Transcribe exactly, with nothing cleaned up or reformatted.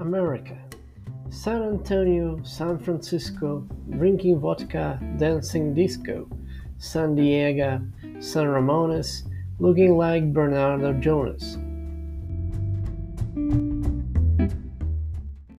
America. San Antonio, San Francisco, drinking vodka, dancing disco. San Diego, San Ramones, looking like Bernardo Jonas.